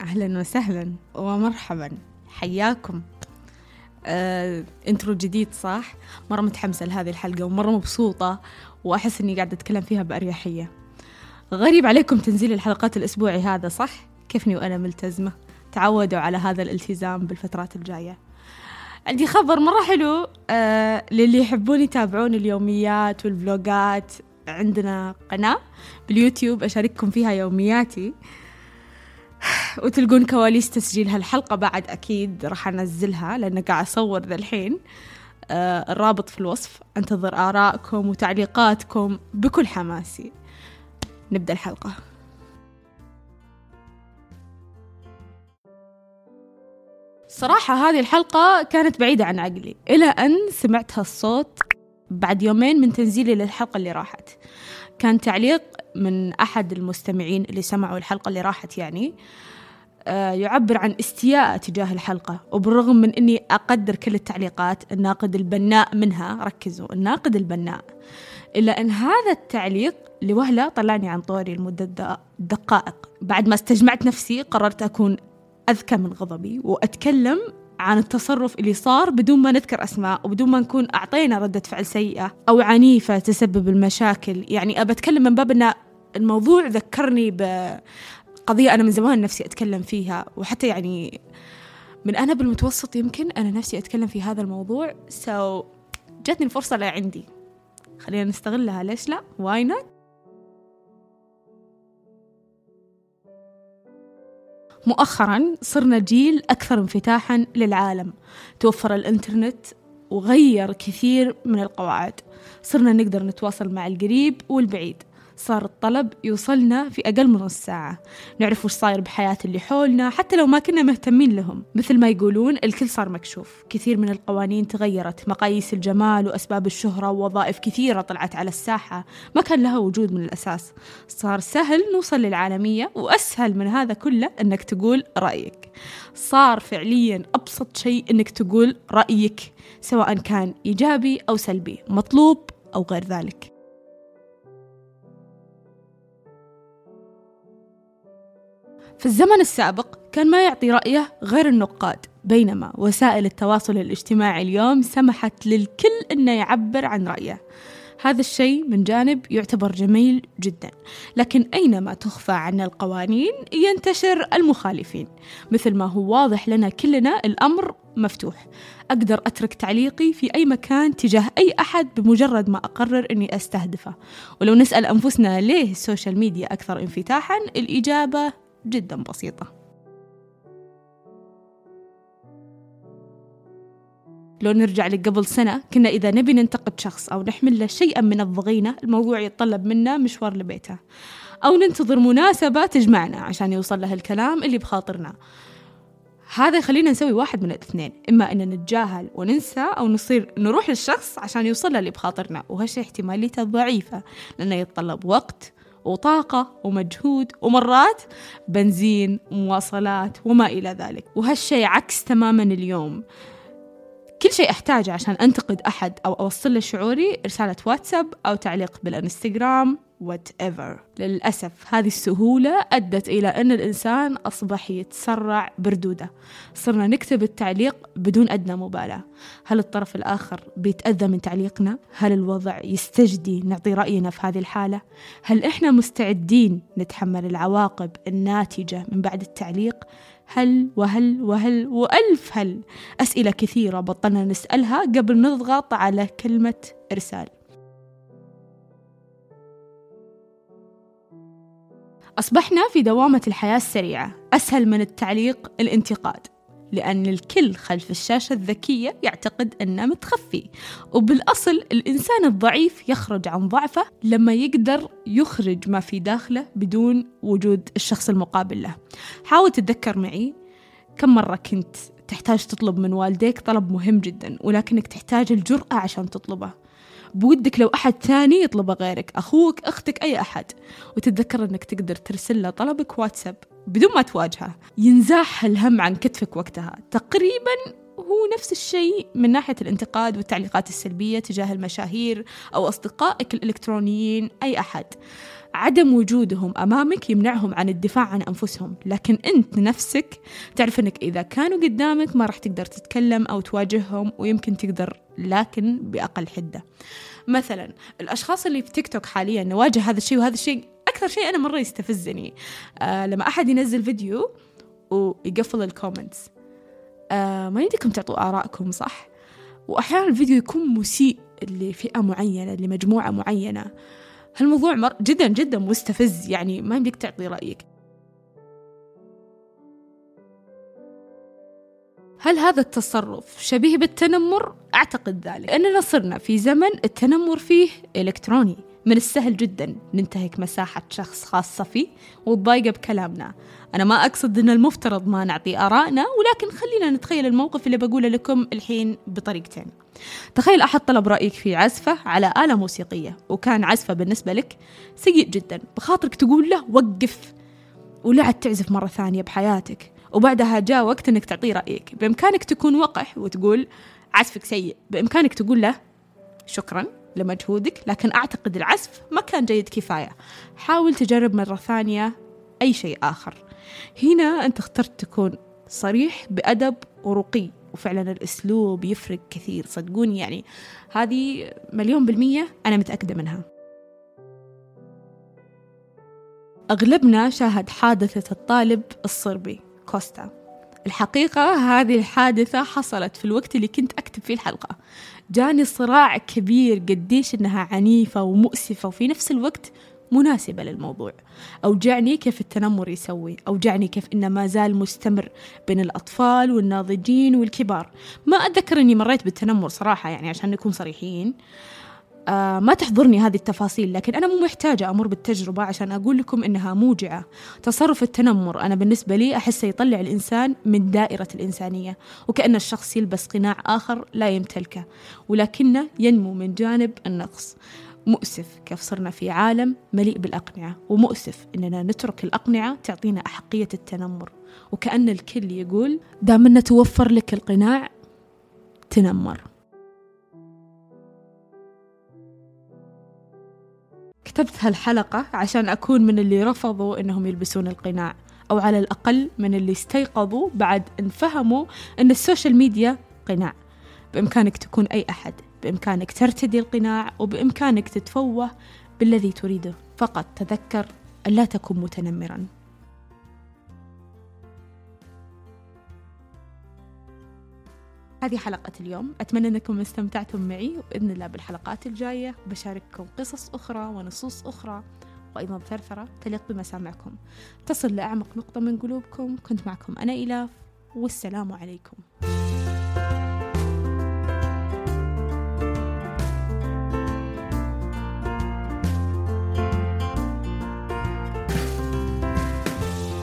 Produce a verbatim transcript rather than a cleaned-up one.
أهلا وسهلا ومرحبا، حياكم. آه، انترو جديد صح؟ مرة متحمسة لهذه الحلقة ومرة مبسوطة، وأحس أني قاعدة أتكلم فيها بأريحية. غريب عليكم تنزيل الحلقات الأسبوعي هذا صح؟ كيفني وأنا ملتزمة، تعودوا على هذا الالتزام بالفترات الجاية. عندي خبر مرة حلو آه، للي يحبون يتابعون اليوميات والفلوجات، عندنا قناة باليوتيوب أشارككم فيها يومياتي وتلقون كواليس تسجيل هالحلقة. بعد أكيد راح أنزلها لأن قاعد أصور ذا الحين. آه، الرابط في الوصف. أنتظر آرائكم وتعليقاتكم بكل حماسي. نبدأ الحلقة. صراحة هذه الحلقة كانت بعيدة عن عقلي إلى أن سمعت هالصوت بعد يومين من تنزيلي للحلقة اللي راحت. كان تعليق من أحد المستمعين اللي سمعوا الحلقة اللي راحت يعني آه يعبر عن استياء تجاه الحلقة، وبالرغم من أني أقدر كل التعليقات الناقد البناء منها، ركزوا الناقد البناء، إلا أن هذا التعليق لوهلة طلعني عن طوري لمدة دقائق. بعد ما استجمعت نفسي قررت أكون أذكى من غضبي وأتكلم عن التصرف اللي صار بدون ما نذكر أسماء وبدون ما نكون أعطينا ردة فعل سيئة أو عنيفة تسبب المشاكل. يعني أبى أتكلم من باب أن الموضوع ذكرني بقضية أنا من زمان نفسي أتكلم فيها، وحتى يعني من أنا بالمتوسط يمكن أنا نفسي أتكلم في هذا الموضوع. سو so, جاتني الفرصة لا عندي، خلينا نستغلها، ليش لا؟ why not؟ مؤخراً صرنا جيل أكثر انفتاحاً للعالم، توفر الإنترنت وغير كثير من القواعد، صرنا نقدر نتواصل مع القريب والبعيد، صار الطلب يوصلنا في أقل من نص ساعة، نعرف وش صاير بحياة اللي حولنا حتى لو ما كنا مهتمين لهم. مثل ما يقولون الكل صار مكشوف، كثير من القوانين تغيرت، مقاييس الجمال وأسباب الشهرة ووظائف كثيرة طلعت على الساحة ما كان لها وجود من الأساس. صار سهل نوصل للعالمية، وأسهل من هذا كله أنك تقول رأيك. صار فعليا أبسط شيء أنك تقول رأيك، سواء كان إيجابي أو سلبي، مطلوب أو غير ذلك. في الزمن السابق كان ما يعطي رأيه غير النقاد، بينما وسائل التواصل الاجتماعي اليوم سمحت للكل أنه يعبر عن رأيه. هذا الشيء من جانب يعتبر جميل جدا، لكن أينما تخفى عنا القوانين ينتشر المخالفين. مثل ما هو واضح لنا كلنا الأمر مفتوح، أقدر أترك تعليقي في أي مكان تجاه أي أحد بمجرد ما أقرر أني أستهدفه. ولو نسأل أنفسنا ليه السوشيال ميديا أكثر انفتاحا، الإجابة جدا بسيطة. لو نرجع لقبل سنة كنا إذا نبي ننتقد شخص أو نحمل له شيئا من الضغينة، الموضوع يتطلب منا مشوار لبيته أو ننتظر مناسبة تجمعنا عشان يوصل له الكلام اللي بخاطرنا. هذا يخلينا نسوي واحد من الاثنين، إما أن نتجاهل وننسى، أو نصير نروح للشخص عشان يوصل له اللي بخاطرنا، وهالشي احتماليته ضعيفة لأنه يتطلب وقت وطاقة ومجهود ومرات بنزين ومواصلات وما إلى ذلك. وهالشي عكس تماماً اليوم، كل شيء أحتاجه عشان أنتقد أحد أو أوصل له شعوري رسالة واتساب أو تعليق بالإنستغرام whatever. للأسف هذه السهولة أدت إلى أن الإنسان أصبح يتسرع بردوده، صرنا نكتب التعليق بدون أدنى مبالاة. هل الطرف الآخر بيتأذى من تعليقنا؟ هل الوضع يستجدي نعطي رأينا في هذه الحالة؟ هل إحنا مستعدين نتحمل العواقب الناتجة من بعد التعليق؟ هل وهل وهل وألف هل، أسئلة كثيرة بطلنا نسألها قبل نضغط على كلمة إرسال. أصبحنا في دوامة الحياة السريعة، أسهل من التعليق الانتقاد، لأن الكل خلف الشاشة الذكية يعتقد أنه متخفي. وبالأصل الإنسان الضعيف يخرج عن ضعفه لما يقدر يخرج ما في داخله بدون وجود الشخص المقابل له. حاول تتذكر معي كم مرة كنت تحتاج تطلب من والديك طلب مهم جدا، ولكنك تحتاج الجرأة عشان تطلبه، بودك لو أحد ثاني يطلبه غيرك، أخوك، أختك، أي أحد، وتتذكر أنك تقدر ترسل له طلبك واتساب بدون ما تواجهه. ينزاح الهم عن كتفك وقتها، تقريبا هو نفس الشيء من ناحية الانتقاد والتعليقات السلبية تجاه المشاهير أو أصدقائك الإلكترونيين. أي أحد، عدم وجودهم أمامك يمنعهم عن الدفاع عن أنفسهم، لكن أنت نفسك تعرف أنك إذا كانوا قدامك ما راح تقدر تتكلم أو تواجههم، ويمكن تقدر لكن بأقل حدة. مثلا الأشخاص اللي في تيك توك حاليا نواجه هذا الشيء، وهذا الشيء أكثر شيء أنا مرة يستفزني، آه لما أحد ينزل فيديو ويقفل الكومنتس. آه ما يديكم تعطوا آرائكم صح، وأحيانا الفيديو يكون مسيء لفئة معينة لمجموعة معينة. هالموضوع مر جدا جدا مستفز، يعني ما يمديك تعطي رأيك. هل هذا التصرف شبيه بالتنمر؟ أعتقد ذلك، لأننا صرنا في زمن التنمر فيه إلكتروني. من السهل جدا ننتهك مساحة شخص خاصة فيه ونضايقه بكلامنا. أنا ما أقصد أن المفترض ما نعطي آرائنا، ولكن خلينا نتخيل الموقف اللي بقوله لكم الحين بطريقتين. تخيل أحد طلب رأيك في عزفة على آلة موسيقية، وكان عزفة بالنسبة لك سيء جدا، بخاطرك تقول له وقف ولعد تعزف مرة ثانية بحياتك. وبعدها جاء وقت أنك تعطي رأيك، بإمكانك تكون وقح وتقول عزفك سيء، بإمكانك تقول له شكرا لمجهودك، لكن أعتقد العزف ما كان جيد كفاية، حاول تجرب مرة ثانية أي شيء آخر. هنا أنت اخترت تكون صريح بأدب ورقي، وفعلا الأسلوب يفرق كثير صدقوني، يعني هذه مليون بالمية أنا متأكدة منها. أغلبنا شاهد حادثة الطالب الصربي كوستا. الحقيقة هذه الحادثة حصلت في الوقت اللي كنت أكتب فيه الحلقة، جاني صراع كبير قديش إنها عنيفة ومؤسفة وفي نفس الوقت مناسبة للموضوع. أوجعني كيف التنمر يسوي، أوجعني كيف إنه ما زال مستمر بين الأطفال والناضجين والكبار. ما أتذكر إني مريت بالتنمر صراحة، يعني عشان نكون صريحين آه ما تحضرني هذه التفاصيل، لكن أنا مو محتاجة أمر بالتجربة عشان أقول لكم إنها موجعة. تصرف التنمر أنا بالنسبة لي أحسه يطلع الإنسان من دائرة الإنسانية، وكأن الشخص يلبس قناع آخر لا يمتلكه، ولكنه ينمو من جانب النقص. مؤسف كيف صرنا في عالم مليء بالأقنعة، ومؤسف إننا نترك الأقنعة تعطينا أحقية التنمر، وكأن الكل يقول دام إن توفر لك القناع تنمر. كتبت هالحلقة عشان أكون من اللي رفضوا إنهم يلبسون القناع، أو على الأقل من اللي استيقظوا بعد أن فهموا إن السوشيال ميديا قناع. بإمكانك تكون أي أحد، بإمكانك ترتدي القناع، وبإمكانك تتفوه بالذي تريده، فقط تذكر ألا تكون متنمراً. هذه حلقة اليوم، أتمنى أنكم استمتعتم معي، وبإذن الله بالحلقات الجاية بشارككم قصص أخرى ونصوص أخرى وأيضا ثرثرة تليق بمسامعكم، تصل لأعمق نقطة من قلوبكم. كنت معكم أنا إيلاف، والسلام عليكم.